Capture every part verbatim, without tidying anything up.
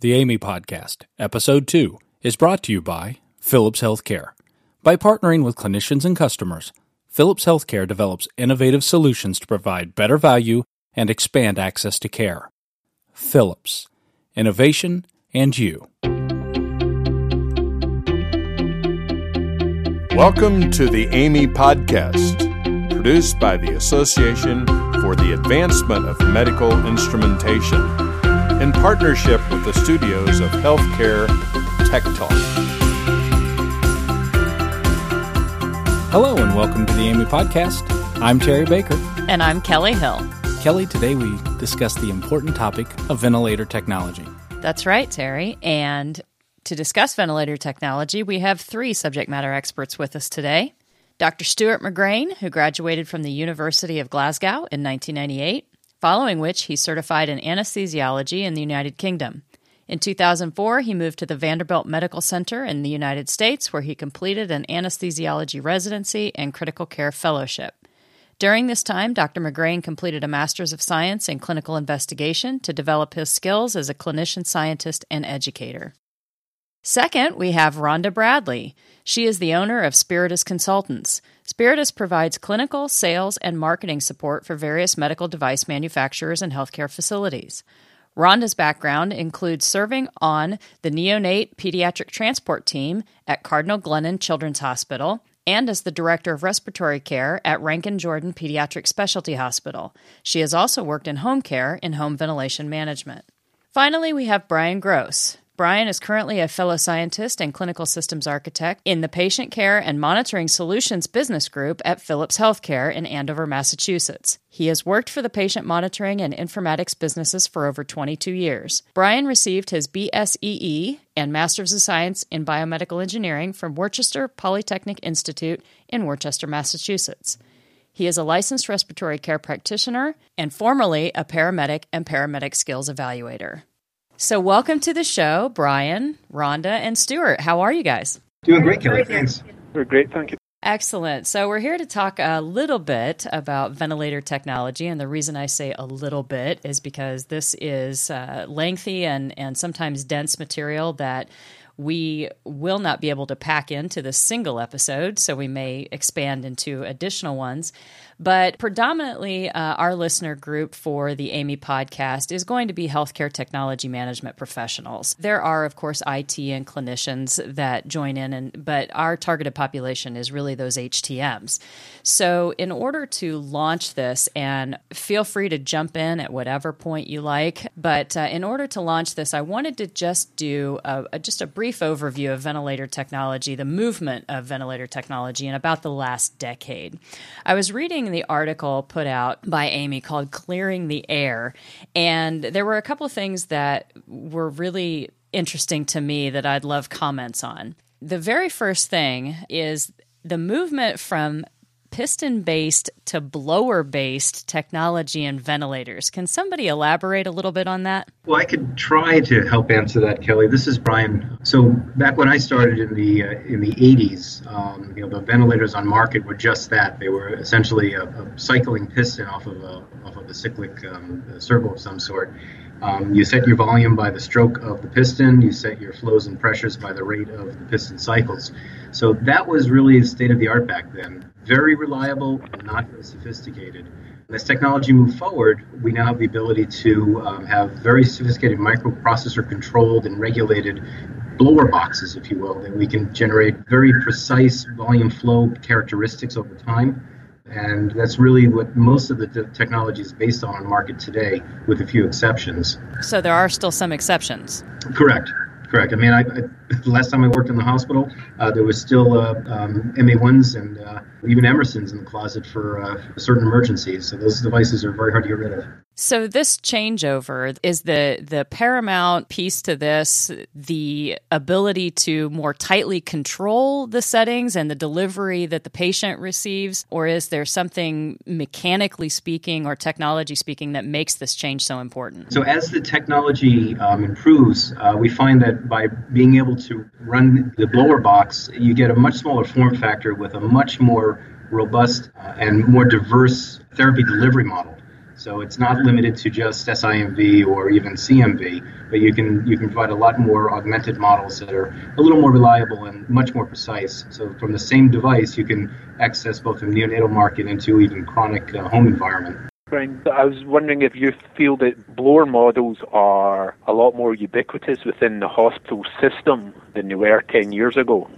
The A A M I Podcast, Episode two, is brought to you by Philips Healthcare. By partnering with clinicians and customers, Philips Healthcare develops innovative solutions to provide better value and expand access to care. Philips. Innovation and you. Welcome to the A A M I Podcast, produced by the Association for the Advancement of Medical Instrumentation, in partnership with the studios of Healthcare Tech Talk. Hello and welcome to the A A M I Podcast. I'm Terry Baker. And I'm Kelly Hill. Kelly, today we discuss the important topic of ventilator technology. That's right, Terry. And to discuss ventilator technology, we have three subject matter experts with us today. Doctor Stuart McGrane, who graduated from the University of Glasgow in nineteen ninety-eight, following which he certified in anesthesiology in the United Kingdom. In two thousand four, he moved to the Vanderbilt Medical Center in the United States, where he completed an anesthesiology residency and critical care fellowship. During this time, Doctor McGrane completed a Master's of Science in Clinical Investigation to develop his skills as a clinician, scientist, and educator. Second, we have Rhonda Bradley. She is the owner of Spiritus Consultants. Spiritus provides clinical, sales, and marketing support for various medical device manufacturers and healthcare facilities. Rhonda's background includes serving on the neonate pediatric transport team at Cardinal Glennon Children's Hospital, and as the Director of Respiratory Care at Rankin-Jordan Pediatric Specialty Hospital. She has also worked in home care in home ventilation management. Finally, we have Brian Gross. Brian is currently a fellow scientist and clinical systems architect in the Patient Care and Monitoring Solutions Business Group at Philips Healthcare in Andover, Massachusetts. He has worked for the patient monitoring and informatics businesses for over twenty-two years. Brian received his B S E E and Master's of Science in Biomedical Engineering from Worcester Polytechnic Institute in Worcester, Massachusetts. He is a licensed respiratory care practitioner and formerly a paramedic and paramedic skills evaluator. So welcome to the show, Brian, Rhonda, and Stuart. How are you guys? Doing great, Kelly. Thanks. We're great, thank you. Excellent. So we're here to talk a little bit about ventilator technology, and the reason I say a little bit is because this is uh, lengthy and, and sometimes dense material that we will not be able to pack into this single episode, so we may expand into additional ones. But predominantly, uh, our listener group for the A A M I Podcast is going to be healthcare technology management professionals. There are, of course, I T and clinicians that join in, and but our targeted population is really those H T Ms. So in order to launch this, and feel free to jump in at whatever point you like, but uh, in order to launch this, I wanted to just do a, a, just a brief overview of ventilator technology, the movement of ventilator technology in about the last decade. I was reading the article put out by A A M I called Clearing the Air. And there were a couple of things that were really interesting to me that I'd love comments on. The very first thing is the movement from piston-based to blower-based technology in ventilators. Can somebody elaborate a little bit on that? Well, I could try to help answer that, Kelly. This is Brian. So back when I started in the uh, in the eighties, um, you know, the ventilators on market were just that. They were essentially a, a cycling piston off of a off of a cyclic um, a servo of some sort. Um, you set your volume by the stroke of the piston. You set your flows and pressures by the rate of the piston cycles. So that was really state-of-the-art back then. Very reliable, not very sophisticated. As technology moved forward, we now have the ability to um, have very sophisticated microprocessor-controlled and regulated blower boxes, if you will, that we can generate very precise volume flow characteristics over time. And that's really what most of the t- technology is based on on the market today, with a few exceptions. So there are still some exceptions. Correct. Correct. I mean, I, I, the last time I worked in the hospital, uh, there was still uh, um, M A ones and uh, even Emersons in the closet for, uh, for certain emergencies. So those devices are very hard to get rid of. So this changeover, is the, the paramount piece to this, the ability to more tightly control the settings and the delivery that the patient receives, or is there something mechanically speaking or technology speaking that makes this change so important? So as the technology um, improves, uh, we find that by being able to run the blower box, you get a much smaller form factor with a much more robust uh, and more diverse therapy delivery model. So it's not limited to just S I M V or even C M V, but you can you can provide a lot more augmented models that are a little more reliable and much more precise. So from the same device, you can access both the neonatal market into even chronic uh, home environment. Brian, I was wondering if you feel that blower models are a lot more ubiquitous within the hospital system than they were ten years ago.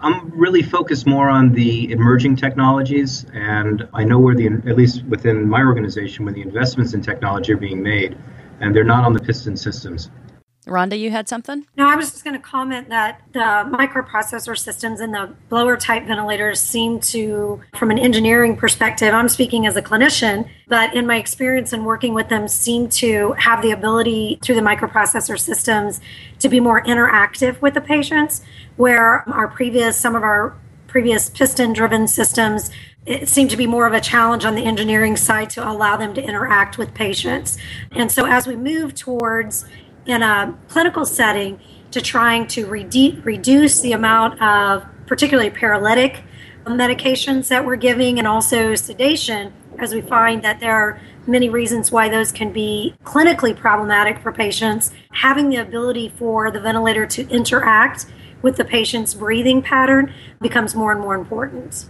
I'm really focused more on the emerging technologies, and I know where the, at least within my organization, where the investments in technology are being made, and they're not on the piston systems. Rhonda, you had something? No, I was just going to comment that the microprocessor systems and the blower-type ventilators seem to, from an engineering perspective, I'm speaking as a clinician, but in my experience in working with them, seem to have the ability through the microprocessor systems to be more interactive with the patients, where our previous, some of our previous piston-driven systems, it seemed to be more of a challenge on the engineering side to allow them to interact with patients. And so as we move towards in a clinical setting to trying to re- reduce the amount of particularly paralytic medications that we're giving and also sedation, as we find that there are many reasons why those can be clinically problematic for patients. Having the ability for the ventilator to interact with the patient's breathing pattern becomes more and more important.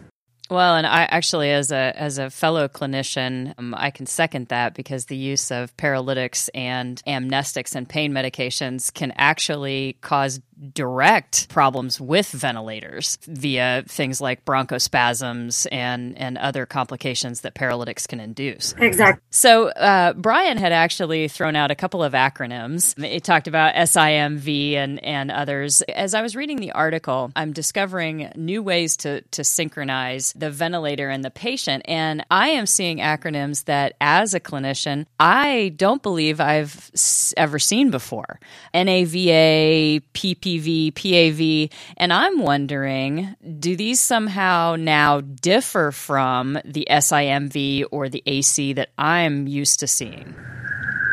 Well, and I actually, as a as a fellow clinician, um, I can second that, because the use of paralytics and amnestics and pain medications can actually cause direct problems with ventilators via things like bronchospasms and, and other complications that paralytics can induce. Exactly. So uh, Brian had actually thrown out a couple of acronyms. It talked about S I M V and, and others. As I was reading the article, I'm discovering new ways to, to synchronize the ventilator and the patient. And I am seeing acronyms that, as a clinician, I don't believe I've ever seen before. N A V A, P P. P V, P A V, and I'm wondering, do these somehow now differ from the S I M V or the A C that I'm used to seeing?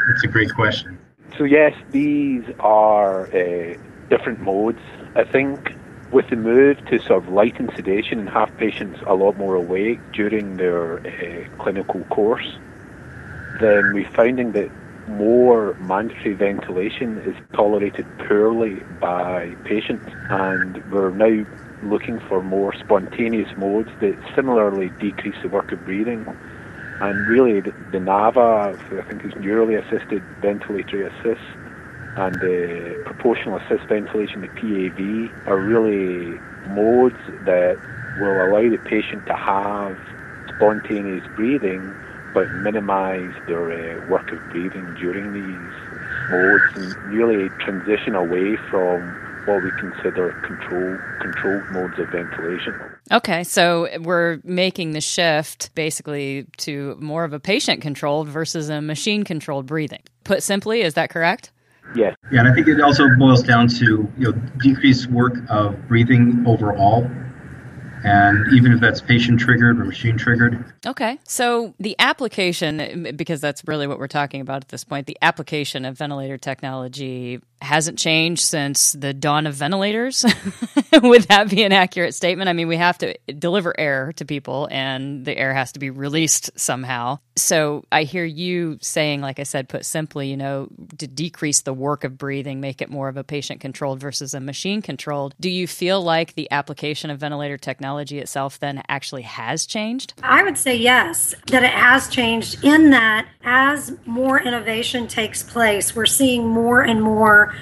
That's a great question. So yes, these are uh, different modes. I think with the move to sort of lighten sedation and have patients a lot more awake during their uh, clinical course, then we're finding that more mandatory ventilation is tolerated poorly by patients, and we're now looking for more spontaneous modes that similarly decrease the work of breathing. And really the, the NAVA, I think it's neurally assisted ventilatory assist, and the proportional assist ventilation, the P A V, are really modes that will allow the patient to have spontaneous breathing but minimise their uh, work of breathing during these modes, and really transition away from what we consider control, controlled modes of ventilation. Okay, so we're making the shift basically to more of a patient-controlled versus a machine-controlled breathing. Put simply, is that correct? Yes. Yeah, and I think it also boils down to, you know, decreased work of breathing overall, and even if that's patient-triggered or machine-triggered. Okay. So the application, because that's really what we're talking about at this point, the application of ventilator technology hasn't changed since the dawn of ventilators. Would that be an accurate statement? I mean, we have to deliver air to people, and the air has to be released somehow. So I hear you saying, like I said, put simply, you know, to decrease the work of breathing, make it more of a patient-controlled versus a machine-controlled. Do you feel like the application of ventilator technology itself then actually has changed? I would say yes, that it has changed, in that as more innovation takes place, we're seeing more and more,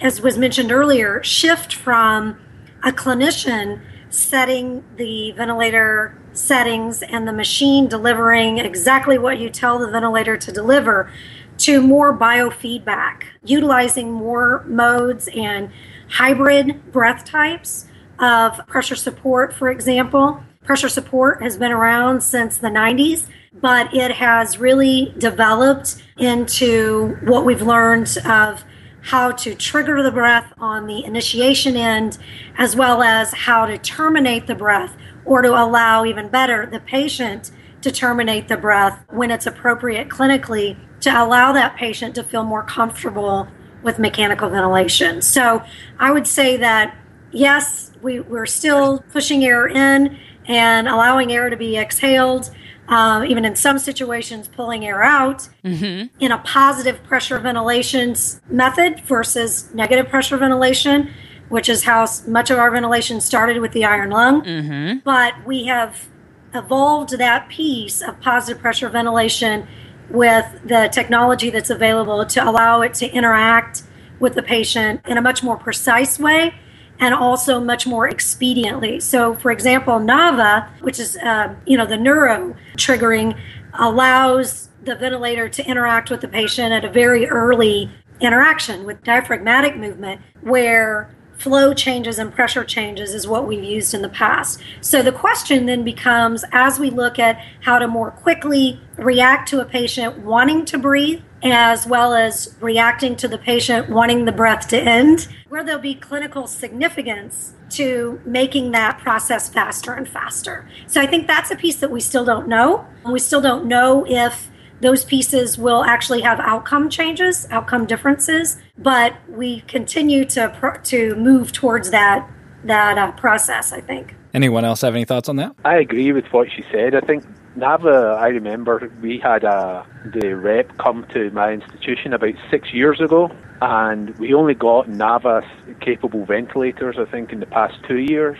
as was mentioned earlier, shift from a clinician setting the ventilator settings and the machine delivering exactly what you tell the ventilator to deliver, to more biofeedback, utilizing more modes and hybrid breath types of pressure support, for example. Pressure support has been around since the nineties, but it has really developed into what we've learned of how to trigger the breath on the initiation end, as well as how to terminate the breath, or to allow, even better, the patient to terminate the breath when it's appropriate clinically, to allow that patient to feel more comfortable with mechanical ventilation. So I would say that, yes, we, we're still pushing air in and allowing air to be exhaled, uh, even in some situations, pulling air out mm-hmm. in a positive pressure ventilation method versus negative pressure ventilation, which is how much of our ventilation started with the iron lung. Mm-hmm. But we have evolved that piece of positive pressure ventilation with the technology that's available to allow it to interact with the patient in a much more precise way and also much more expediently. So, for example, NAVA, which is uh, you know the neuro triggering, allows the ventilator to interact with the patient at a very early interaction with diaphragmatic movement, where flow changes and pressure changes is what we've used in the past. So the question then becomes, as we look at how to more quickly react to a patient wanting to breathe, as well as reacting to the patient wanting the breath to end, where there'll be clinical significance to making that process faster and faster. So I think that's a piece that we still don't know. We still don't know if those pieces will actually have outcome changes, outcome differences, but we continue to pro- to move towards that that uh, process, I think. Anyone else have any thoughts on that? I agree with what she said. I think NAVA, I remember we had a, the rep come to my institution about six years ago, and we only got NAVA-capable ventilators, I think, in the past two years.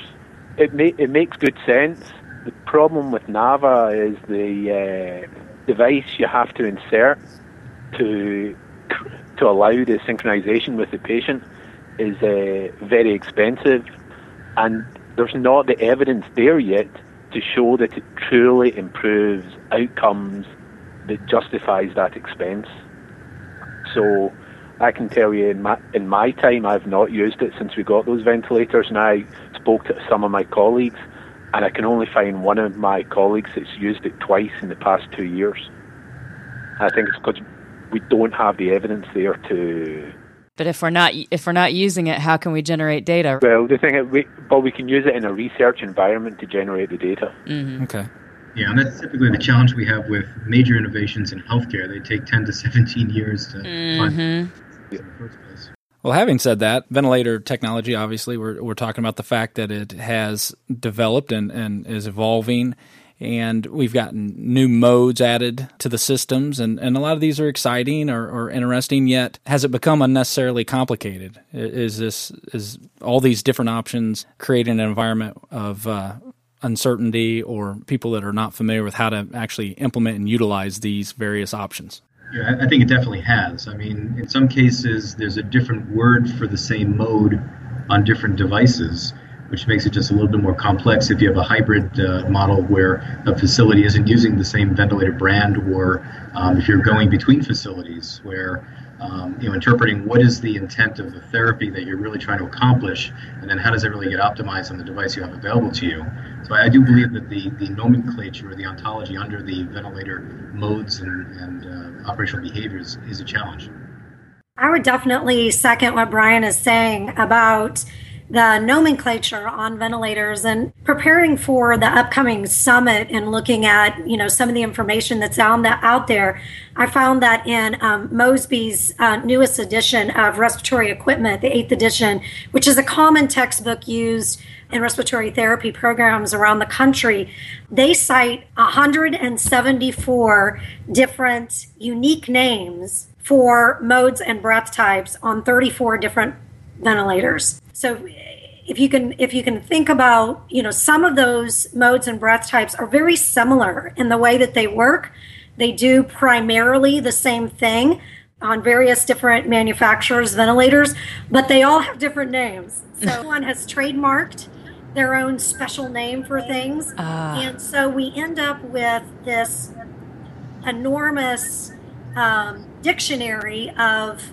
It, ma- it makes good sense. The problem with NAVA is the... Uh, device you have to insert to to allow the synchronization with the patient is uh, very expensive, and there's not the evidence there yet to show that it truly improves outcomes that justifies that expense. So I can tell you in my, in my time I've not used it since we got those ventilators, and I spoke to some of my colleagues, and I can only find one of my colleagues that's used it twice in the past two years. I think it's because we don't have the evidence there to. But if we're not if we're not using it, how can we generate data? Well, the thing is, we, but we can use it in a research environment to generate the data. Mm-hmm. Okay. Yeah, and that's typically the challenge we have with major innovations in healthcare. They take ten to seventeen years to mm-hmm. find them in the first place. Well, having said that, ventilator technology, obviously, we're we're talking about the fact that it has developed and, and is evolving, and we've gotten new modes added to the systems, and, and a lot of these are exciting or, or interesting, yet has it become unnecessarily complicated? Is this is all these different options creating an environment of uh, uncertainty or people that are not familiar with how to actually implement and utilize these various options? Yeah, I think it definitely has. I mean, in some cases, there's a different word for the same mode on different devices, which makes it just a little bit more complex if you have a hybrid uh, model where a facility isn't using the same ventilator brand, or um, if you're going between facilities where, um, you know, interpreting what is the intent of the therapy that you're really trying to accomplish, and then how does it really get optimized on the device you have available to you. So I do believe that the, the nomenclature or the ontology under the ventilator modes and, and uh, operational behaviors is a challenge. I would definitely second what Brian is saying about the nomenclature on ventilators, and preparing for the upcoming summit and looking at, you know, some of the information that's on the, out there. I found that in um, Mosby's uh, newest edition of Respiratory Equipment, the eighth edition, which is a common textbook used in respiratory therapy programs around the country, they cite one hundred seventy-four different unique names for modes and breath types on thirty-four different ventilators. So if you can if you can think about, you know, some of those modes and breath types are very similar in the way that they work. They do primarily the same thing on various different manufacturers' ventilators, but they all have different names. So one has trademarked their own special name for things. Uh. And so we end up with this enormous um, dictionary of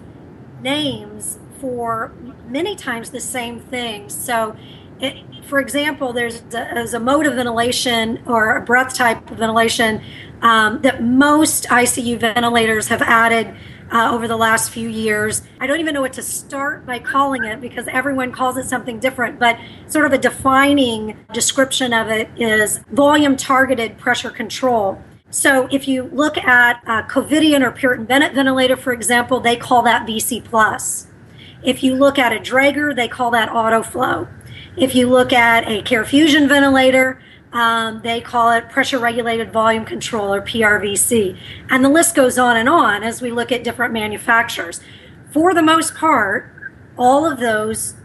names for many times the same thing. So, it, for example, there's a, there's a mode of ventilation or a breath type of ventilation um, that most I C U ventilators have added uh, over the last few years. I don't even know what to start by calling it because everyone calls it something different, but sort of a defining description of it is volume-targeted pressure control. So if you look at a Covidien or Puritan Bennett ventilator, for example, they call that V C plus. If you look at a Dräger, they call that auto flow. If you look at a CareFusion ventilator, Um, they call it pressure regulated volume control, or P R V C. And the list goes on and on as we look at different manufacturers. For the most part, all of those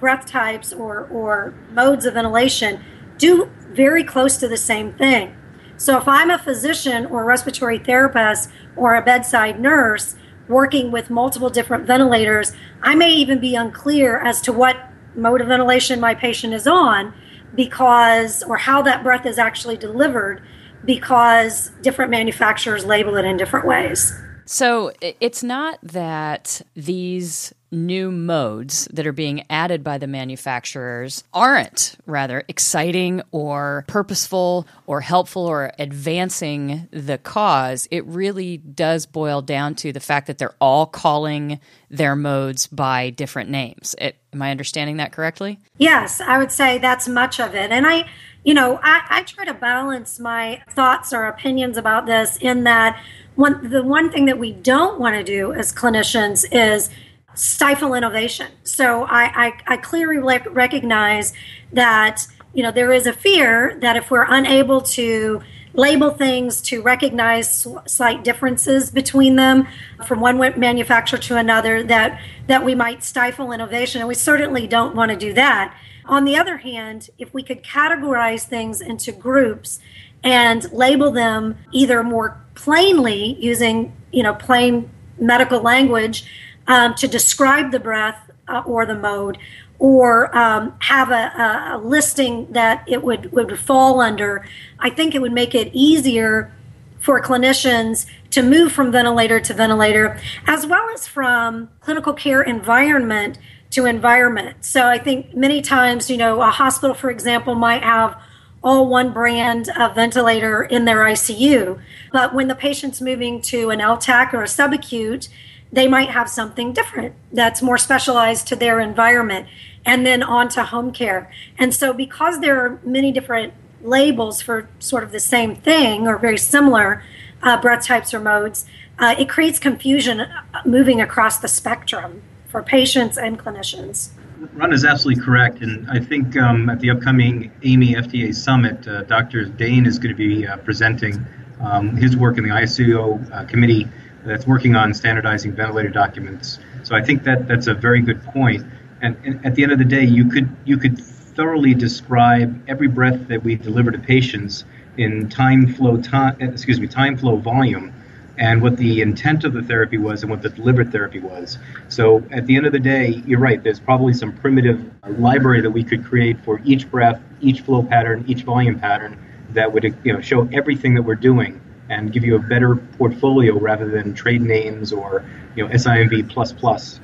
breath types or, or modes of ventilation do very close to the same thing. So if I'm a physician or a respiratory therapist or a bedside nurse working with multiple different ventilators, I may even be unclear as to what mode of ventilation my patient is on, because, or how that breath is actually delivered, because different manufacturers label it in different ways. So it's not that these new modes that are being added by the manufacturers aren't rather exciting or purposeful or helpful or advancing the cause. It really does boil down to the fact that they're all calling their modes by different names. It, am I understanding that correctly? Yes, I would say that's much of it. And I, you know, I, I try to balance my thoughts or opinions about this in that one, the one thing that we don't want to do as clinicians is stifle innovation. So I, I, I clearly rec- recognize that, you know, there is a fear that if we're unable to label things, to recognize sw- slight differences between them from one manufacturer to another, that, that we might stifle innovation. And we certainly don't want to do that. On the other hand, if we could categorize things into groups and label them either more plainly using, you know, plain medical language, Um, to describe the breath uh, or the mode, or um, have a, a listing that it would, would fall under, I think it would make it easier for clinicians to move from ventilator to ventilator, as well as from clinical care environment to environment. So I think many times, you know, a hospital, for example, might have all one brand of ventilator in their I C U, but when the patient's moving to an L TAC or a subacute, they might have something different that's more specialized to their environment, and then on to home care. And so because there are many different labels for sort of the same thing or very similar uh, breath types or modes, uh, it creates confusion moving across the spectrum for patients and clinicians. Rhonda is absolutely correct. And I think um, at the upcoming A A M I F D A Summit, uh, Doctor Dane is going to be uh, presenting um, his work in the I S O uh, committee that's working on standardizing ventilator documents. So I think that that's a very good point. And, and at the end of the day, you could you could thoroughly describe every breath that we deliver to patients in time flow time excuse me time flow volume, and what the intent of the therapy was and what the delivered therapy was. So at the end of the day, you're right. There's probably some primitive library that we could create for each breath, each flow pattern, each volume pattern that would, you know, show everything that we're doing and give you a better portfolio rather than trade names or, you know, S I M V plus plus.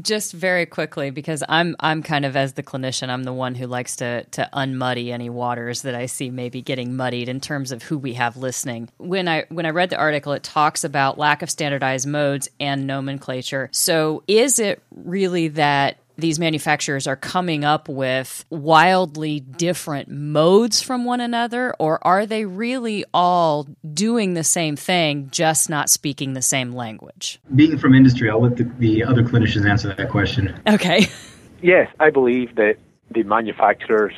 Just very quickly, because I'm I'm kind of, as the clinician, I'm the one who likes to to unmuddy any waters that I see maybe getting muddied in terms of who we have listening. When I when I read the article, it talks about lack of standardized modes and nomenclature. So is it really that these manufacturers are coming up with wildly different modes from one another, or are they really all doing the same thing, just not speaking the same language? Being from industry, I'll let the, the other clinicians answer that question. Okay. Yes, I believe that the manufacturers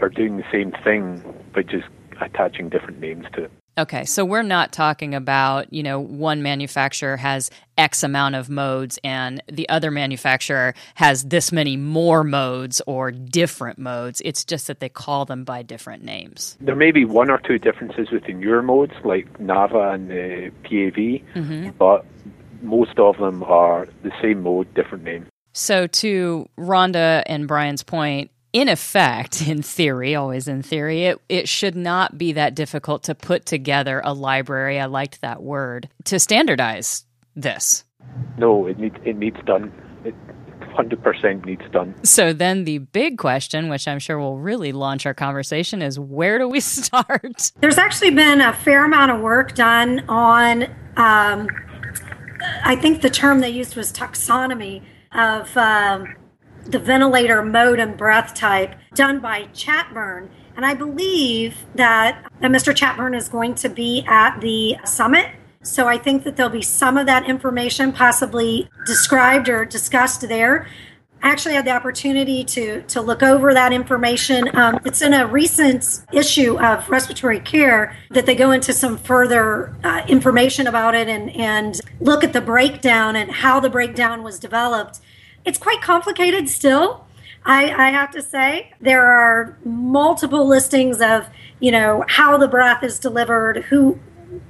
are doing the same thing, but just attaching different names to it. Okay, so we're not talking about, you know, one manufacturer has X amount of modes and the other manufacturer has this many more modes or different modes. It's just that they call them by different names. There may be one or two differences within your modes, like NAVA and the P A V, mm-hmm. but most of them are the same mode, different name. So to Rhonda and Brian's point, in effect, in theory, always in theory, it, it should not be that difficult to put together a library, I liked that word, to standardize this. No, it needs, it needs done. It one hundred percent needs done. So then the big question, which I'm sure will really launch our conversation, is where do we start? There's actually been a fair amount of work done on, um, I think the term they used was taxonomy of... Um, the ventilator mode and breath type done by Chatburn. And I believe that Mister Chatburn is going to be at the summit. So I think that there'll be some of that information possibly described or discussed there. actually had the opportunity to, to look over that information. Um, it's in a recent issue of Respiratory Care that they go into some further uh, information about it and, and look at the breakdown and how the breakdown was developed. It's quite complicated still, I, I have to say. There are multiple listings of, you know, how the breath is delivered, who,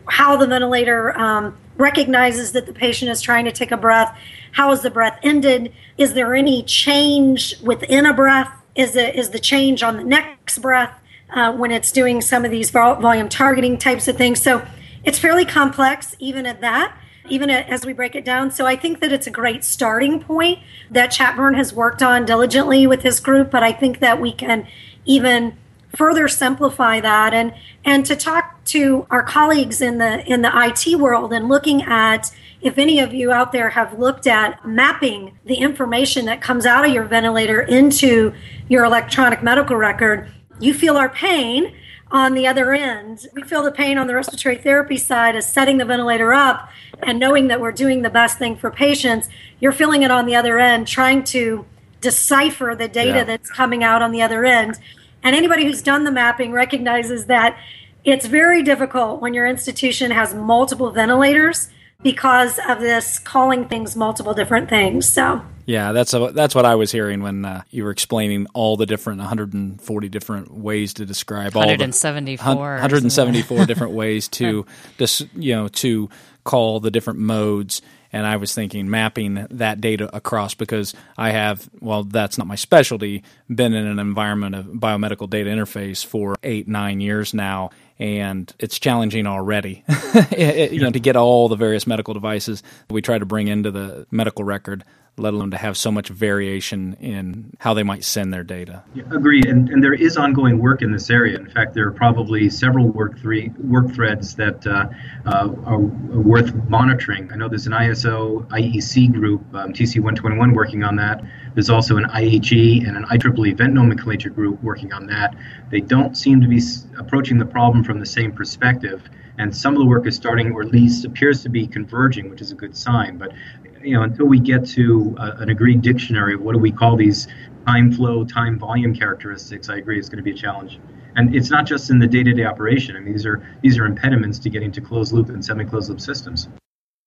how the ventilator um, recognizes that the patient is trying to take a breath. How is the breath ended? Is there any change within a breath? Is it, is the change on the next breath uh, when it's doing some of these vol- volume targeting types of things? So it's fairly complex even at that, even at, as we break it down. So I think that it's a great starting point that Chatburn has worked on diligently with his group, but I think that we can even further simplify that and and to talk to our colleagues in the in the I T world and looking at, if any of you out there have looked at mapping the information that comes out of your ventilator into your electronic medical record, you feel our pain on the other end. We feel the pain on the respiratory therapy side as setting the ventilator up and knowing that we're doing the best thing for patients. You're feeling it on the other end, trying to decipher the data yeah. that's coming out on the other end. And anybody who's done the mapping recognizes that it's very difficult when your institution has multiple ventilators because of this calling things multiple different things. So yeah, that's a, that's what I was hearing when uh, you were explaining all the different one hundred forty different ways to describe all the one hundred seventy-four different ways to dis, you know to call the different modes. And I was thinking mapping that data across because I have, well, that's not my specialty, been in an environment of biomedical data interface for eight, nine years now, and it's challenging already it, you know, to get all the various medical devices we try to bring into the medical record, let alone to have so much variation in how they might send their data. Yeah, agreed, and, and there is ongoing work in this area. In fact, there are probably several work, three, work threads that uh, uh, are worth monitoring. I know there's an I S O, I E C group, um, T C one twenty-one working on that. There's also an I H E and an I triple E vent nomenclature group working on that. They don't seem to be s- approaching the problem from the same perspective, and some of the work is starting, or at least appears to be converging, which is a good sign. But you know, until we get to uh, an agreed dictionary, what do we call these time flow, time volume characteristics? I agree, it's going to be a challenge. And it's not just in the day-to-day operation. I mean, these are these are impediments to getting to closed loop and semi-closed loop systems.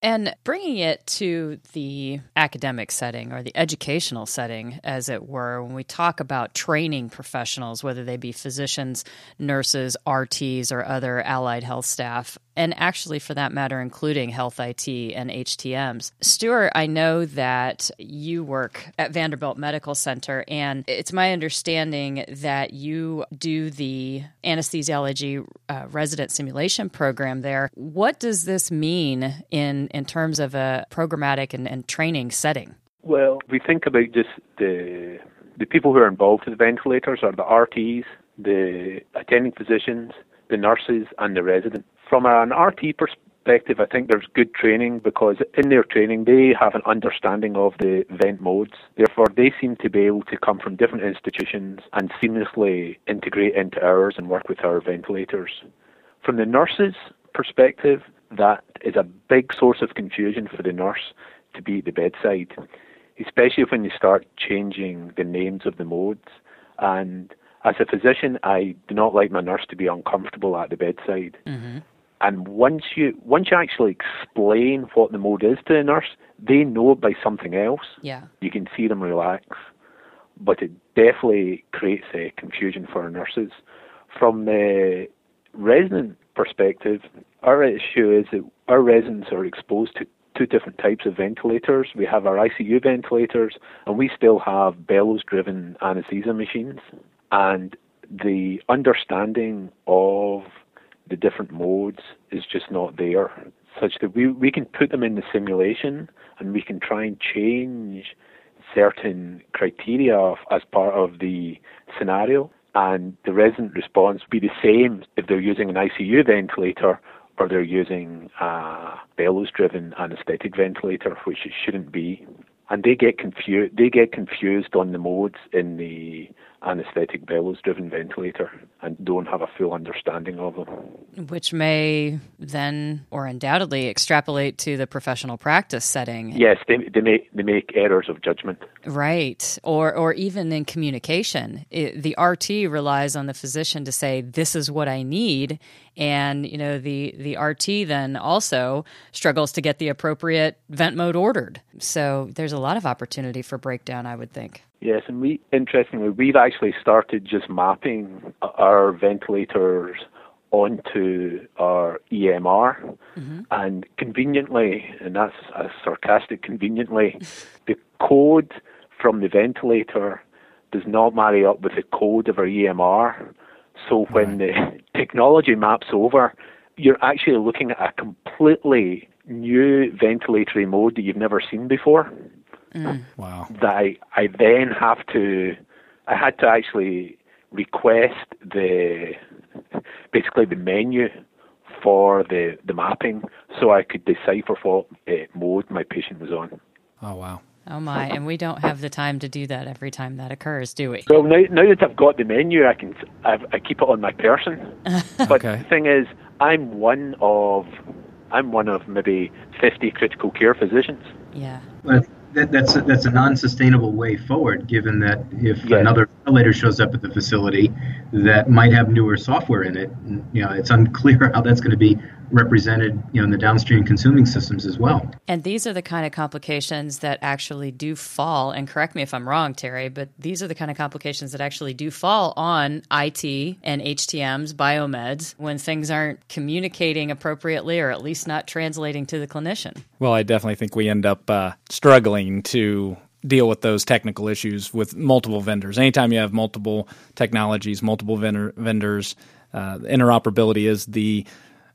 And bringing it to the academic setting or the educational setting, as it were, when we talk about training professionals, whether they be physicians, nurses, R Ts, or other allied health staff, and actually, for that matter, including health I T and H T Ms. Stuart, I know that you work at Vanderbilt Medical Center, and it's my understanding that you do the anesthesiology uh, resident simulation program there. What does this mean in, in terms of a programmatic and, and training setting? Well, we think about just the, the people who are involved with ventilators are the R Ts, the attending physicians, the nurses, and the residents. From an R T perspective, I think there's good training because in their training, they have an understanding of the vent modes. Therefore, they seem to be able to come from different institutions and seamlessly integrate into ours and work with our ventilators. From the nurses' perspective, that is a big source of confusion for the nurse to be at the bedside, especially when you start changing the names of the modes. And as a physician, I do not like my nurse to be uncomfortable at the bedside. Mm-hmm. And once you once you actually explain what the mode is to the nurse, they know it by something else. Yeah. You can see them relax. But it definitely creates a confusion for our nurses. From the resident perspective, our issue is that our residents are exposed to two different types of ventilators. We have our I C U ventilators, and we still have bellows-driven anesthesia machines. And the understanding of the different modes is just not there, such that we, we can put them in the simulation and we can try and change certain criteria of, as part of the scenario, and the resident response be the same if they're using an I C U ventilator or they're using a bellows-driven anesthetic ventilator, which it shouldn't be. And they get confused. They get confused on the modes in the anaesthetic bellows-driven ventilator and don't have a full understanding of them, which may then, or undoubtedly, extrapolate to the professional practice setting. Yes, they they make they make errors of judgment. Right, or or even in communication, it, the R T relies on the physician to say, "This is what I need," and you know the the R T then also struggles to get the appropriate vent mode ordered. So there's a lot of opportunity for breakdown, I would think. Yes, and we interestingly, we've actually started just mapping our ventilators onto our E M R, mm-hmm. and conveniently, and that's a sarcastic conveniently, the code from the ventilator does not marry up with the code of our E M R. So when right. the technology maps over, you're actually looking at a completely new ventilatory mode that you've never seen before. Mm. Wow. That I, I then have to, I had to actually request the, basically the menu for the, the mapping so I could decipher what uh, mode my patient was on. Oh, wow. Oh, my. And we don't have the time to do that every time that occurs, do we? Well, now, now that I've got the menu, I can I've, I keep it on my person. But okay. the thing is, I'm one of, I'm one of maybe fifty critical care physicians. Yeah. Well, That, that's a, that's a non-sustainable way forward, given that if yeah. another ventilator shows up at the facility that might have newer software in it, you know, it's unclear how that's going to be represented, you know, in the downstream consuming systems as well. And these are the kind of complications that actually do fall, and correct me if I'm wrong, Terry, but these are the kind of complications that actually do fall on I T and H T Ms, biomeds, when things aren't communicating appropriately or at least not translating to the clinician. Well, I definitely think we end up uh, struggling to deal with those technical issues with multiple vendors. Anytime you have multiple technologies, multiple vendor, vendors, uh, interoperability is the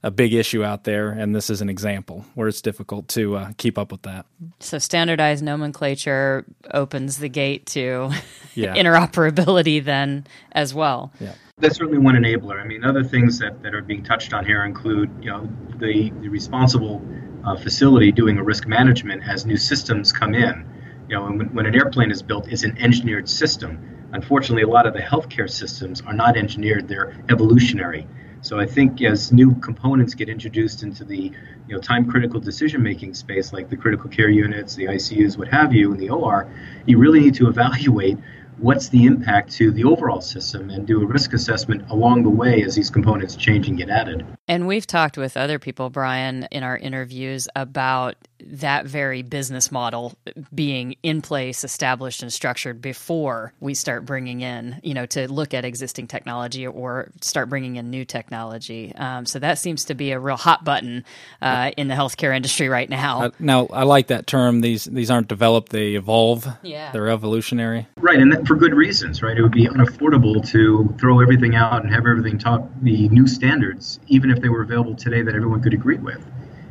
a big issue out there, and this is an example where it's difficult to uh, keep up with that. So standardized nomenclature opens the gate to yeah. interoperability then as well. Yeah. That's certainly one enabler. I mean, other things that, that are being touched on here include, you know, the, the responsible uh, facility doing a risk management as new systems come in. You know, when, when an airplane is built, it's an engineered system. Unfortunately, a lot of the healthcare systems are not engineered. They're evolutionary. So I think as new components get introduced into the, you know, time-critical decision-making space, like the critical care units, the I C Us, what have you, and the O R, you really need to evaluate what's the impact to the overall system and do a risk assessment along the way as these components change and get added. And we've talked with other people, Brian, in our interviews about that very business model being in place, established, and structured before we start bringing in, you know, to look at existing technology or start bringing in new technology. Um, so that seems to be a real hot button uh, in the healthcare industry right now. Uh, now, I like that term. These these aren't developed; they evolve. Yeah, they're evolutionary. Right, and that for good reasons. Right, it would be unaffordable to throw everything out and have everything top the new standards, even if they were available today that everyone could agree with.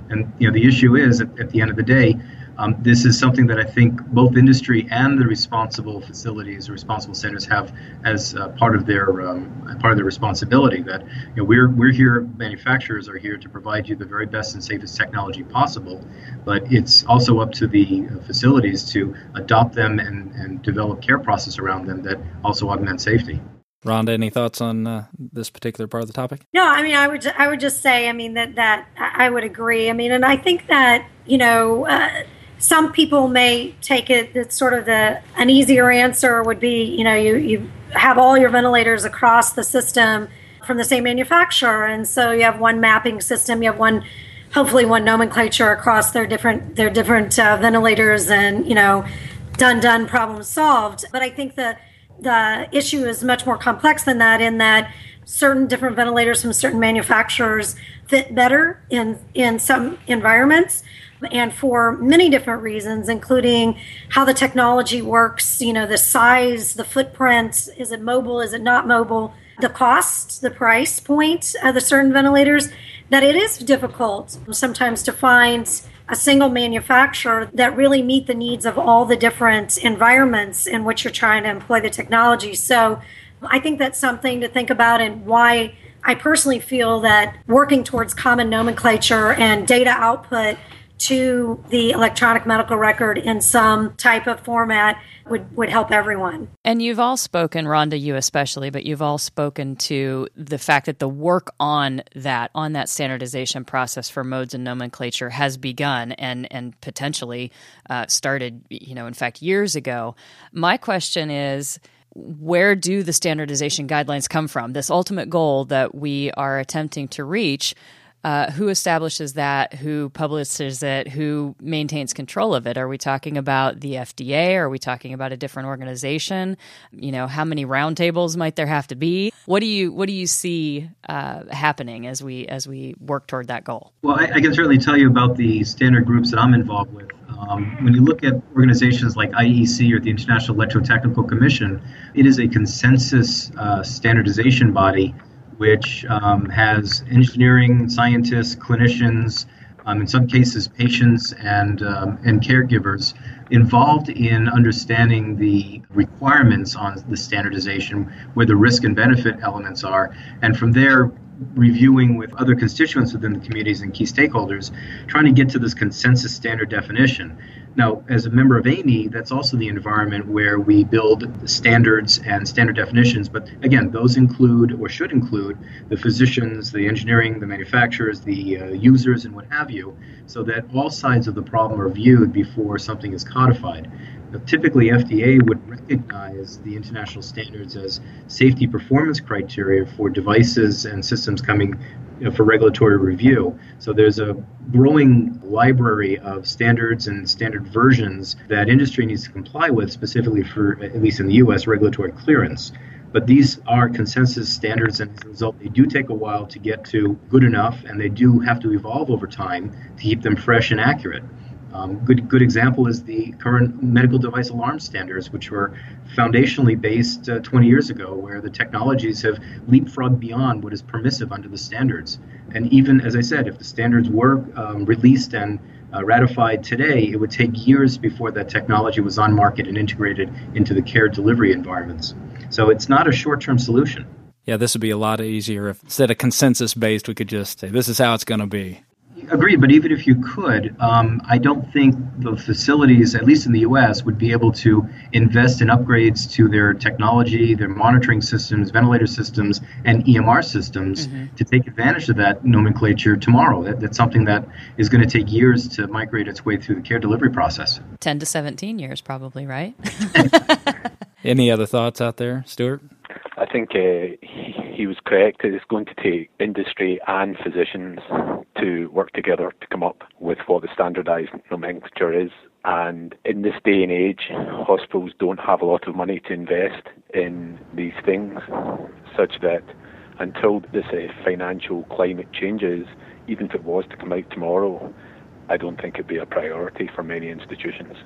And, you know, the issue is, at, at the end of the day, um, this is something that I think both industry and the responsible facilities, the responsible centers have as uh, part of their um, part of their responsibility. That, you know, we're we're here, manufacturers are here to provide you the very best and safest technology possible, but it's also up to the facilities to adopt them and, and develop care process around them that also augment safety. Rhonda, any thoughts on uh, this particular part of the topic? No, I mean, I would, I would just say, I mean, that, that I would agree. I mean, and I think that, you know, uh, some people may take it that sort of the, an easier answer would be, you know, you, you have all your ventilators across the system from the same manufacturer. And so you have one mapping system, you have one, hopefully one nomenclature across their different, their different uh, ventilators and, you know, done, done, problem solved. But I think that the issue is much more complex than that, in that certain different ventilators from certain manufacturers fit better in, in some environments and for many different reasons, including how the technology works, you know, the size, the footprint, is it mobile, is it not mobile, the cost, the price point of the certain ventilators, that it is difficult sometimes to find a single manufacturer that really meet the needs of all the different environments in which you're trying to employ the technology. So I think that's something to think about, and why I personally feel that working towards common nomenclature and data output to the electronic medical record in some type of format would, would help everyone. And you've all spoken, Rhonda, you especially, but you've all spoken to the fact that the work on that, on that standardization process for modes and nomenclature has begun and, and potentially uh, started, you know, in fact, years ago. My question is, where do the standardization guidelines come from? This ultimate goal that we are attempting to reach, uh, who establishes that? Who publishes it? Who maintains control of it? Are we talking about the F D A? Are we talking about a different organization? You know, how many roundtables might there have to be? What do you what do you see uh, happening as we as we work toward that goal? Well, I, I can certainly tell you about the standard groups that I'm involved with. Um, when you look at organizations like I E C or the International Electrotechnical Commission, it is a consensus uh, standardization body which um, has engineering, scientists, clinicians, um, in some cases patients and, um, and caregivers involved in understanding the requirements on the standardization, where the risk and benefit elements are, and from there reviewing with other constituents within the communities and key stakeholders, trying to get to this consensus standard definition. Now, as a member of A A M I, that's also the environment where we build standards and standard definitions. But again, those include or should include the physicians, the engineering, the manufacturers, the uh, users, and what have you, so that all sides of the problem are viewed before something is codified. Now, typically, F D A would recognize the international standards as safety performance criteria for devices and systems coming, you know, for regulatory review. So there's a growing library of standards and standard versions that industry needs to comply with, specifically for, at least in the U S, regulatory clearance. But these are consensus standards, and as a result, they do take a while to get to good enough, and they do have to evolve over time to keep them fresh and accurate. Um, good good example is the current medical device alarm standards, which were foundationally based uh, twenty years ago, where the technologies have leapfrogged beyond what is permissive under the standards. And even, as I said, if the standards were um, released and uh, ratified today, it would take years before that technology was on market and integrated into the care delivery environments. So it's not a short-term solution. Yeah, this would be a lot easier if instead of consensus-based, we could just say, this is how it's going to be. Agreed, but even if you could, um, I don't think the facilities, at least in the U S, would be able to invest in upgrades to their technology, their monitoring systems, ventilator systems, and E M R systems mm-hmm. to take advantage of that nomenclature tomorrow. That, that's something that is going to take years to migrate its way through the care delivery process. ten to seventeen years probably, right? Any other thoughts out there, Stuart? I think uh, he, he was correct. It's going to take industry and physicians to work together to come up with what the standardised nomenclature is. And in this day and age, hospitals don't have a lot of money to invest in these things, such that until this uh, financial climate changes, even if it was to come out tomorrow, I don't think it'd be a priority for many institutions.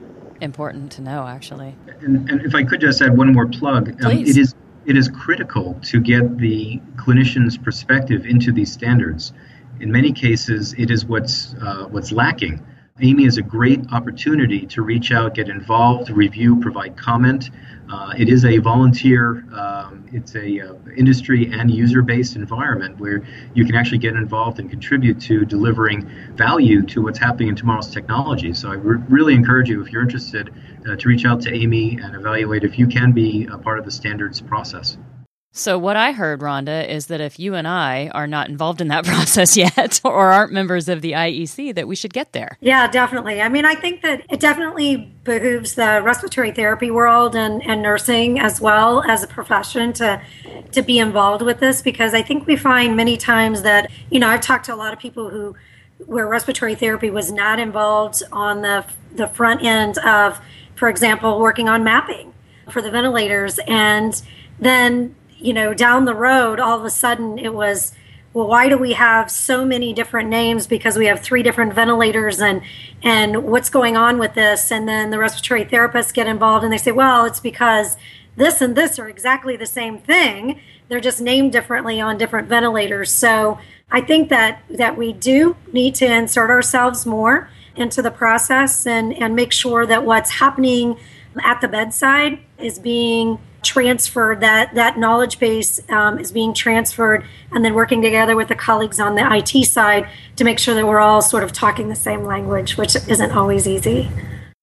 Important to know, actually. And, and if I could just add one more plug. Please. Um, it is, it is critical to get the clinician's perspective into these standards. In many cases, it is what's uh, what's lacking. A A M I is a great opportunity to reach out, get involved, review, provide comment. Uh, it is a volunteer, um, it's a uh, industry and user-based environment where you can actually get involved and contribute to delivering value to what's happening in tomorrow's technology. So I re- really encourage you, if you're interested, uh, to reach out to A A M I and evaluate if you can be a part of the standards process. So what I heard, Rhonda, is that if you and I are not involved in that process yet or aren't members of the I E C, that we should get there. Yeah, definitely. I mean, I think that it definitely behooves the respiratory therapy world and, and nursing as well as a profession to to be involved with this, because I think we find many times that, you know, I've talked to a lot of people who where respiratory therapy was not involved on the the front end of, for example, working on mapping for the ventilators. And then you know, down the road, all of a sudden it was, well, why do we have so many different names because we have three different ventilators and and what's going on with this? And then the respiratory therapists get involved and they say, well, it's because this and this are exactly the same thing. They're just named differently on different ventilators. So I think that that we do need to insert ourselves more into the process and, and make sure that what's happening at the bedside is being transferred, that, that knowledge base um, is being transferred, and then working together with the colleagues on the I T side to make sure that we're all sort of talking the same language, which isn't always easy.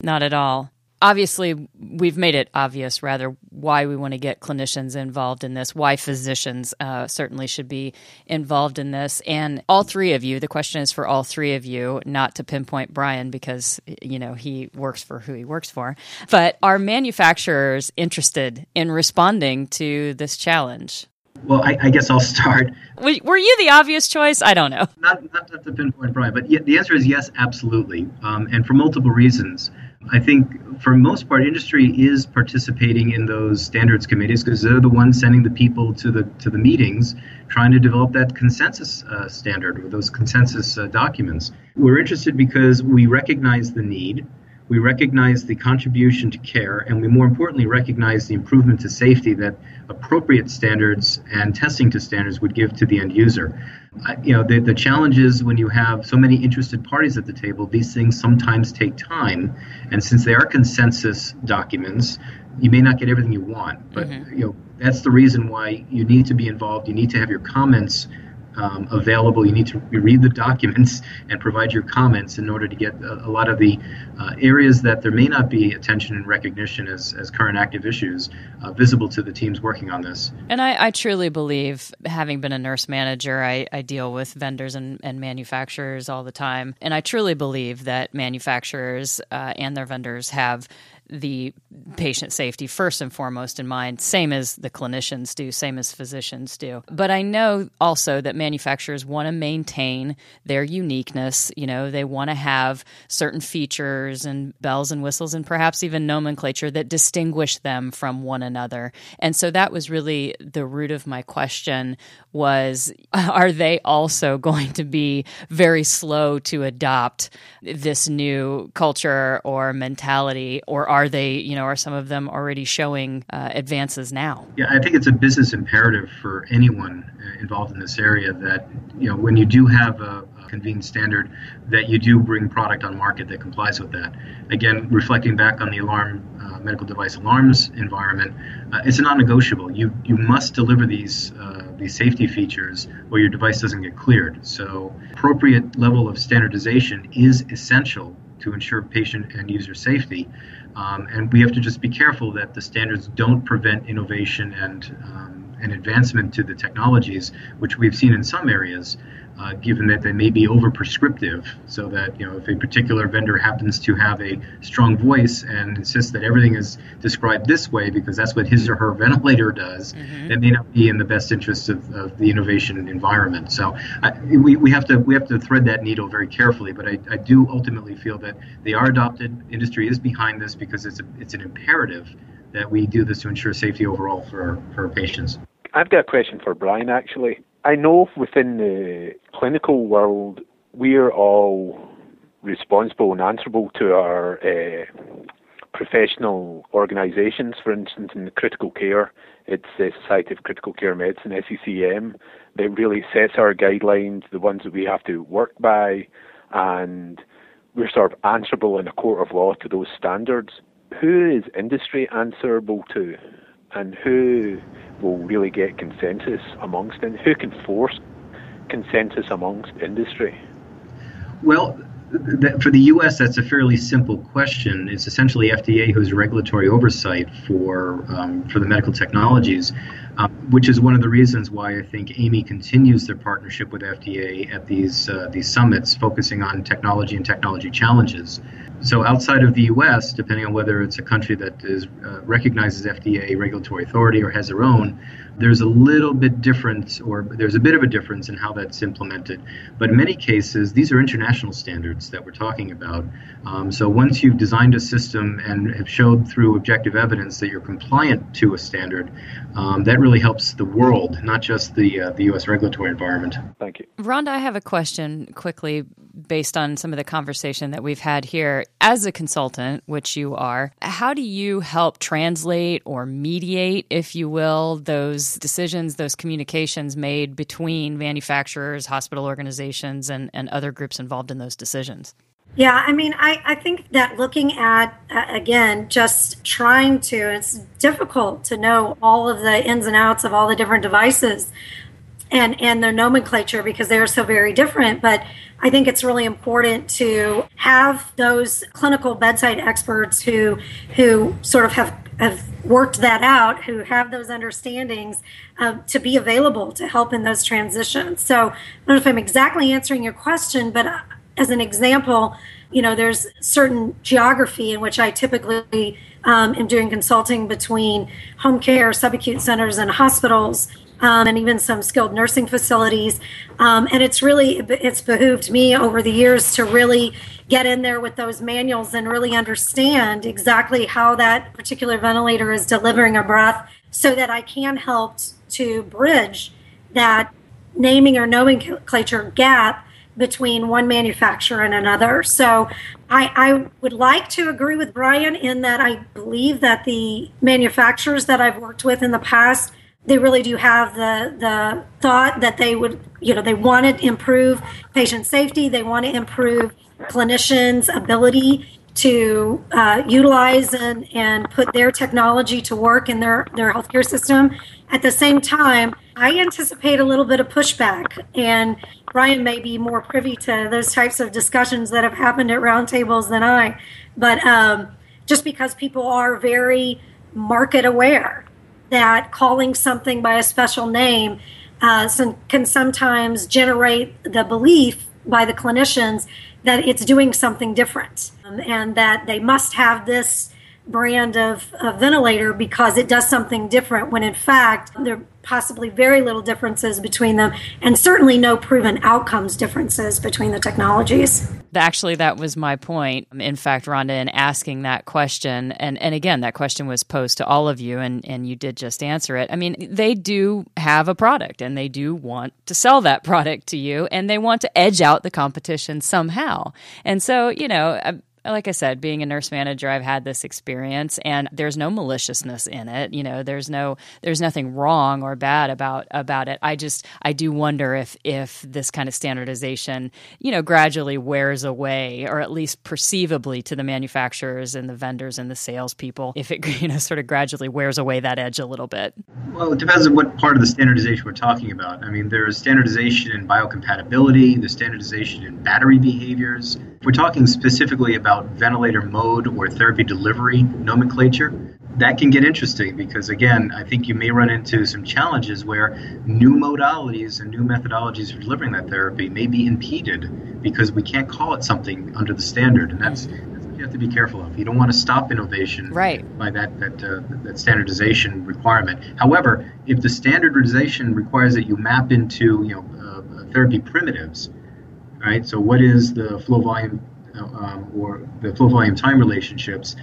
Not at all. Obviously, we've made it obvious, rather, why we want to get clinicians involved in this, why physicians uh, certainly should be involved in this. And all three of you, the question is for all three of you, not to pinpoint Brian because, you know, he works for who he works for, but are manufacturers interested in responding to this challenge? Well, I, I guess I'll start. Were you the obvious choice? I don't know. Not, not to pinpoint Brian, but the answer is yes, absolutely, um, and for multiple reasons. I think for the most part, industry is participating in those standards committees because they're the ones sending the people to the to the meetings, trying to develop that consensus uh, standard or those consensus uh, documents. We're interested because we recognize the need. We recognize the contribution to care, and we more importantly recognize the improvement to safety that appropriate standards and testing to standards would give to the end user. Uh, you know, the, the challenge is when you have so many interested parties at the table, these things sometimes take time, and since they are consensus documents, you may not get everything you want. But mm-hmm. you know, that's the reason why you need to be involved. You need to have your comments Um, available. You need to read the documents and provide your comments in order to get a, a lot of the uh, areas that there may not be attention and recognition as, as current active issues uh, visible to the teams working on this. And I, I truly believe, having been a nurse manager, I, I deal with vendors and, and manufacturers all the time. And I truly believe that manufacturers uh, and their vendors have the patient safety first and foremost in mind, same as the clinicians do, same as physicians do. But I know also that manufacturers want to maintain their uniqueness. You know, they want to have certain features and bells and whistles and perhaps even nomenclature that distinguish them from one another. And so that was really the root of my question was, are they also going to be very slow to adopt this new culture or mentality, or are Are they, you know, are some of them already showing uh, advances now? Yeah, I think it's a business imperative for anyone involved in this area that, you know, when you do have a, a convened standard, that you do bring product on market that complies with that. Again, reflecting back on the alarm, uh, medical device alarms environment, uh, it's a non-negotiable. You you must deliver these uh, these safety features or your device doesn't get cleared. So appropriate level of standardization is essential to ensure patient and user safety. Um, and we have to just be careful that the standards don't prevent innovation and um, and advancement to the technologies, which we've seen in some areas, uh, given that they may be over-prescriptive, so that, you know, if a particular vendor happens to have a strong voice and insists that everything is described this way because that's what his or her ventilator does, mm-hmm. that may not be in the best interest of, of the innovation environment. So I, we, we have to we have to thread that needle very carefully, but I, I do ultimately feel that they are adopted. Industry is behind this, because it's a, it's an imperative that we do this to ensure safety overall for our, for our patients. I've got a question for Brian, actually. I know within the clinical world, we're all responsible and answerable to our uh, professional organisations. For instance, in the critical care, it's the Society of Critical Care Medicine, S C C M, that really sets our guidelines, the ones that we have to work by, and we're sort of answerable in a court of law to those standards. Who is industry answerable to, and who will really get consensus amongst them? Who can force consensus amongst industry? Well, for the U S, that's a fairly simple question. It's essentially F D A who's regulatory oversight for um, for the medical technologies, um, which is one of the reasons why I think A A M I continues their partnership with F D A at these uh, these summits, focusing on technology and technology challenges. So outside of the U S, depending on whether it's a country that is uh, recognizes F D A regulatory authority or has their own, there's a little bit different, or there's a bit of a difference in how that's implemented. But in many cases, these are international standards that we're talking about. Um, so once you've designed a system and have showed through objective evidence that you're compliant to a standard, um, that really helps the world, not just the uh, the U S regulatory environment. Thank you. Rhonda, I have a question quickly based on some of the conversation that we've had here. As a consultant, which you are, how do you help translate or mediate, if you will, those decisions, those communications made between manufacturers, hospital organizations, and, and other groups involved in those decisions? Yeah, I mean, I, I think that looking at, uh, again, just trying to, it's difficult to know all of the ins and outs of all the different devices and, and their nomenclature because they are so very different. But I think it's really important to have those clinical bedside experts who who sort of have, have worked that out, who have those understandings uh, to be available to help in those transitions. So I don't know if I'm exactly answering your question, but I, as an example, you know, there's certain geography in which I typically um, am doing consulting between home care, subacute centers, and hospitals, um, and even some skilled nursing facilities. Um, and it's really, it's behooved me over the years to really get in there with those manuals and really understand exactly how that particular ventilator is delivering a breath so that I can help to bridge that naming or nomenclature gap between one manufacturer and another. So I, I would like to agree with Brian in that I believe that the manufacturers that I've worked with in the past, they really do have the the thought that they would, you know, they want to improve patient safety. They want to improve clinicians' ability to uh, utilize and, and put their technology to work in their, their healthcare system. At the same time, I anticipate a little bit of pushback, and Brian may be more privy to those types of discussions that have happened at roundtables than I, but um, just because people are very market aware that calling something by a special name uh, some, can sometimes generate the belief by the clinicians that it's doing something different um, and that they must have this brand of, of ventilator because it does something different, when in fact there are possibly very little differences between them and certainly no proven outcomes differences between the technologies. Actually, that was my point, in fact, Rhonda, in asking that question. And and again, that question was posed to all of you, and, and you did just answer it. I mean, they do have a product, and they do want to sell that product to you, and they want to edge out the competition somehow. And so, you know, I, like I said, being a nurse manager, I've had this experience, and there's no maliciousness in it. You know, there's no, there's nothing wrong or bad about about it. I just, I do wonder if if this kind of standardization, you know, gradually wears away, or at least perceivably to the manufacturers and the vendors and the salespeople, if it, you know, sort of gradually wears away that edge a little bit. Well, it depends on what part of the standardization we're talking about. I mean, there's standardization in biocompatibility, there's standardization in battery behaviors. If we're talking specifically about ventilator mode or therapy delivery nomenclature, that can get interesting because, again, I think you may run into some challenges where new modalities and new methodologies for delivering that therapy may be impeded because we can't call it something under the standard, and that's, that's what you have to be careful of. You don't want to stop innovation right. by that that, uh, that standardization requirement. However, if the standardization requires that you map into, you know, uh, therapy primitives, right? So what is the flow volume Um, or the flow volume time relationships,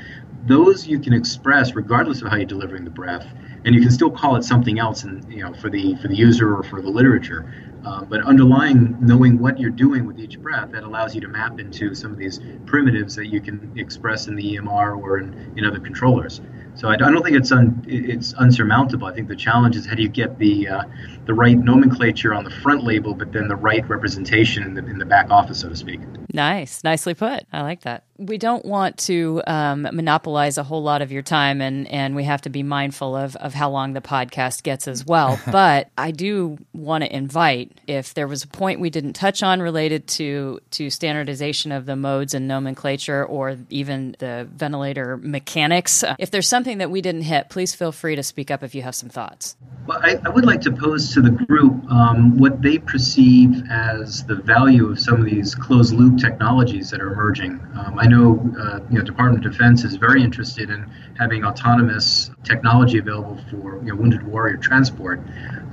those you can express regardless of how you're delivering the breath, and you can still call it something else, and you know, for the for the user or for the literature. Uh, but underlying knowing what you're doing with each breath, that allows you to map into some of these primitives that you can express in the E M R or in, in other controllers. So I don't think it's un, it's unsurmountable. I think the challenge is how do you get the uh, the right nomenclature on the front label, but then the right representation in the in the back office, so to speak. Nice, nicely put. I like that. We don't want to um, monopolize a whole lot of your time, and, and we have to be mindful of, of how long the podcast gets as well. But I do want to invite, if there was a point we didn't touch on related to, to standardization of the modes and nomenclature, or even the ventilator mechanics, if there's something that we didn't hit, please feel free to speak up if you have some thoughts. Well, I, I would like to pose to the group um, what they perceive as the value of some of these closed-loop technologies that are emerging. Um, I I know, uh, you know, Department of Defense is very interested in having autonomous technology available for, you know, wounded warrior transport.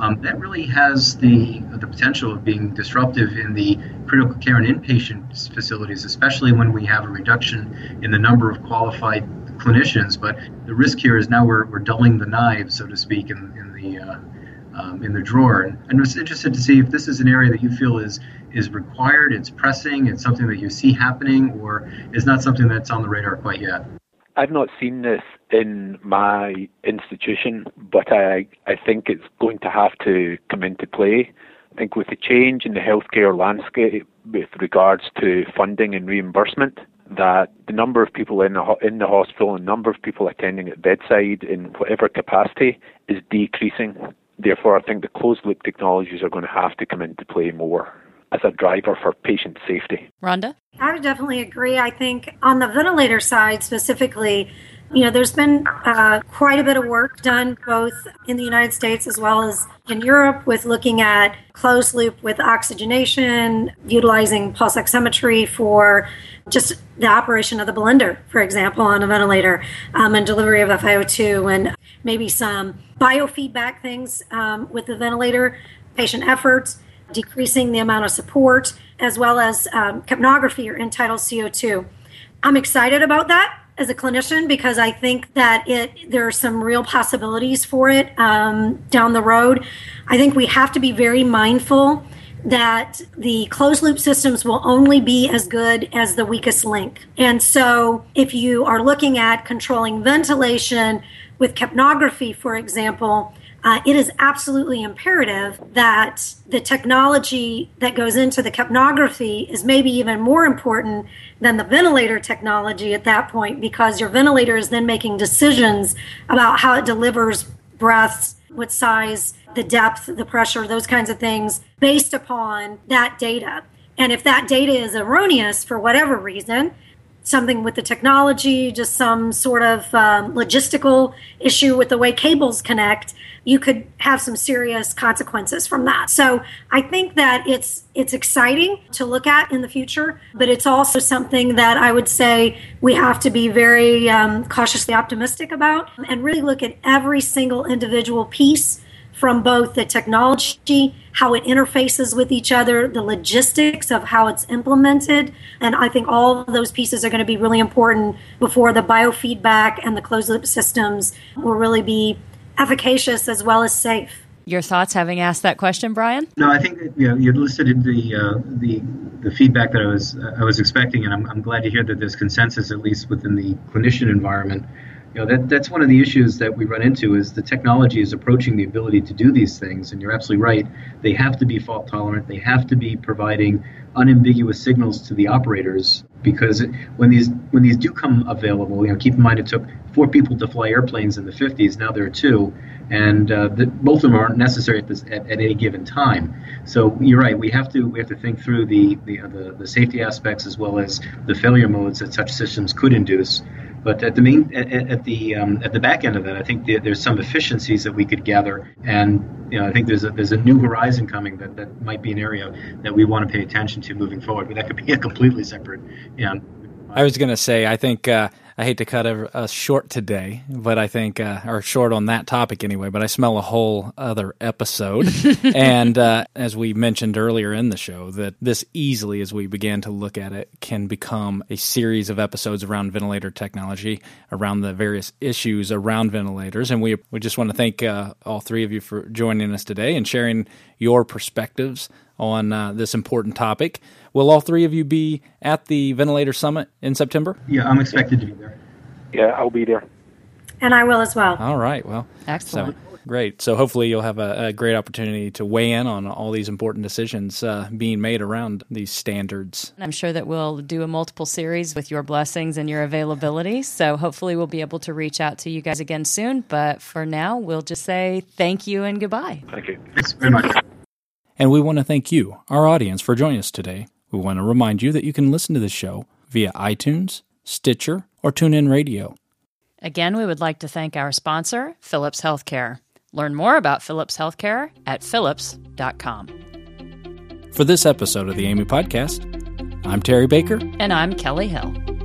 Um, that really has the the potential of being disruptive in the critical care and inpatient facilities, especially when we have a reduction in the number of qualified clinicians. But the risk here is now we're we're dulling the knives, so to speak, in in the uh, um, in the drawer. And I'm just interested to see if this is an area that you feel is. is required, it's pressing, it's something that you see happening, or is not something that's on the radar quite yet? I've not seen this in my institution, but I, I think it's going to have to come into play I think with the change in the healthcare landscape with regards to funding and reimbursement, that the number of people in the, ho- in the hospital and number of people attending at bedside in whatever capacity is decreasing. Therefore, I think the closed-loop technologies are going to have to come into play more as a driver for patient safety. Rhonda? I would definitely agree. I think on the ventilator side specifically, you know, there's been uh, quite a bit of work done both in the United States as well as in Europe with looking at closed loop with oxygenation, utilizing pulse oximetry for just the operation of the blender, for example, on a ventilator, um, and delivery of F i O two and maybe some biofeedback things um, with the ventilator, patient efforts, decreasing the amount of support, as well as um, capnography or end-tidal C O two. I'm excited about that as a clinician because I think that it there are some real possibilities for it um, down the road. I think we have to be very mindful that the closed-loop systems will only be as good as the weakest link. And so if you are looking at controlling ventilation with capnography, for example, Uh, it is absolutely imperative that the technology that goes into the capnography is maybe even more important than the ventilator technology at that point, because your ventilator is then making decisions about how it delivers breaths, what size, the depth, the pressure, those kinds of things based upon that data. And if that data is erroneous for whatever reason, something with the technology, just some sort of um, logistical issue with the way cables connect, you could have some serious consequences from that. So I think that it's it's exciting to look at in the future, but it's also something that I would say we have to be very um, cautiously optimistic about and really look at every single individual piece from both the technology, how it interfaces with each other, the logistics of how it's implemented. And I think all of those pieces are going to be really important before the biofeedback and the closed-loop systems will really be efficacious as well as safe. Your thoughts having asked that question, Brian? No, I think that, you know, you elicited the, uh, the the feedback that I was, uh, I was expecting, and I'm, I'm glad to hear that there's consensus, at least within the clinician environment. You know, that, that's one of the issues that we run into is the technology is approaching the ability to do these things, and you're absolutely right. They have to be fault tolerant. They have to be providing unambiguous signals to the operators, because it, when these when these do come available, you know, keep in mind it took four people to fly airplanes in the fifties. Now there are two, and uh, the, both of them aren't necessary at, this, at, at any given time. So you're right. We have to we have to think through the the, uh, the the safety aspects as well as the failure modes that such systems could induce. But at the main, at, at the um, at the back end of that, I think the, there's some efficiencies that we could gather, and you know I think there's a there's a new horizon coming that, that might be an area that we want to pay attention to moving forward. But that could be a completely separate. Yeah. You know, I was going to say I think uh, I hate to cut us short today, but I think uh, or short on that topic anyway. But I smell a whole other episode, and uh, as we mentioned earlier in the show, that this easily, as we began to look at it, can become a series of episodes around ventilator technology, around the various issues around ventilators, and we we just want to thank uh, all three of you for joining us today and sharing your perspectives on uh, this important topic. Will all three of you be at the Ventilator Summit in September? Yeah, I'm expected to be there. Yeah, I'll be there. And I will as well. All right, well. Excellent. So, great. So hopefully you'll have a, a great opportunity to weigh in on all these important decisions uh, being made around these standards. I'm sure that we'll do a multiple series with your blessings and your availability. So hopefully we'll be able to reach out to you guys again soon. But for now, we'll just say thank you and goodbye. Thank you. Thanks very much. And we want to thank you, our audience, for joining us today. We want to remind you that you can listen to this show via iTunes, Stitcher, or TuneIn Radio. Again, we would like to thank our sponsor, Philips Healthcare. Learn more about Philips Healthcare at philips dot com. For this episode of the A A M I Podcast, I'm Terry Baker. And I'm Kelly Hill.